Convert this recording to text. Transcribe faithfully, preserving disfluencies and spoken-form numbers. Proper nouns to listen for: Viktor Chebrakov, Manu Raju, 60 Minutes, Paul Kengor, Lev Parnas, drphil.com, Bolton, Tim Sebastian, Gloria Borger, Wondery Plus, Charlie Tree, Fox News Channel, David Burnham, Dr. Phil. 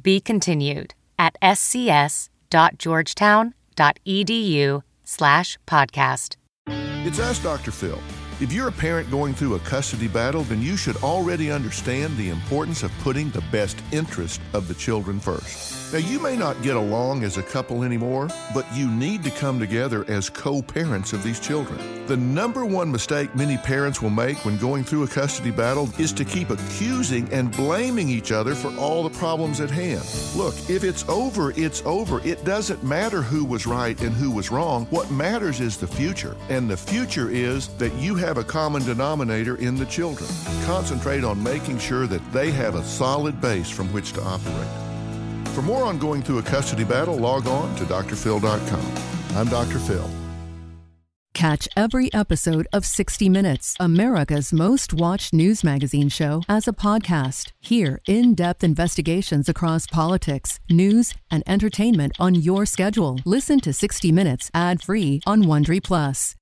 Be continued at s c s dot georgetown dot e d u slash podcast. It's Ask Doctor Phil. If you're a parent going through a custody battle, then you should already understand the importance of putting the best interest of the children first. Now, you may not get along as a couple anymore, but you need to come together as co-parents of these children. The number one mistake many parents will make when going through a custody battle is to keep accusing and blaming each other for all the problems at hand. Look, if it's over, it's over. It doesn't matter who was right and who was wrong. What matters is the future, and the future is that you have have a common denominator in the children. Concentrate on making sure that they have a solid base from which to operate. For more on going through a custody battle, log on to d r phil dot com. I'm Doctor Phil. Catch every episode of sixty minutes, America's most watched news magazine show, as a podcast. Hear in-depth investigations across politics, news, and entertainment on your schedule. Listen to sixty minutes ad-free on Wondery Plus.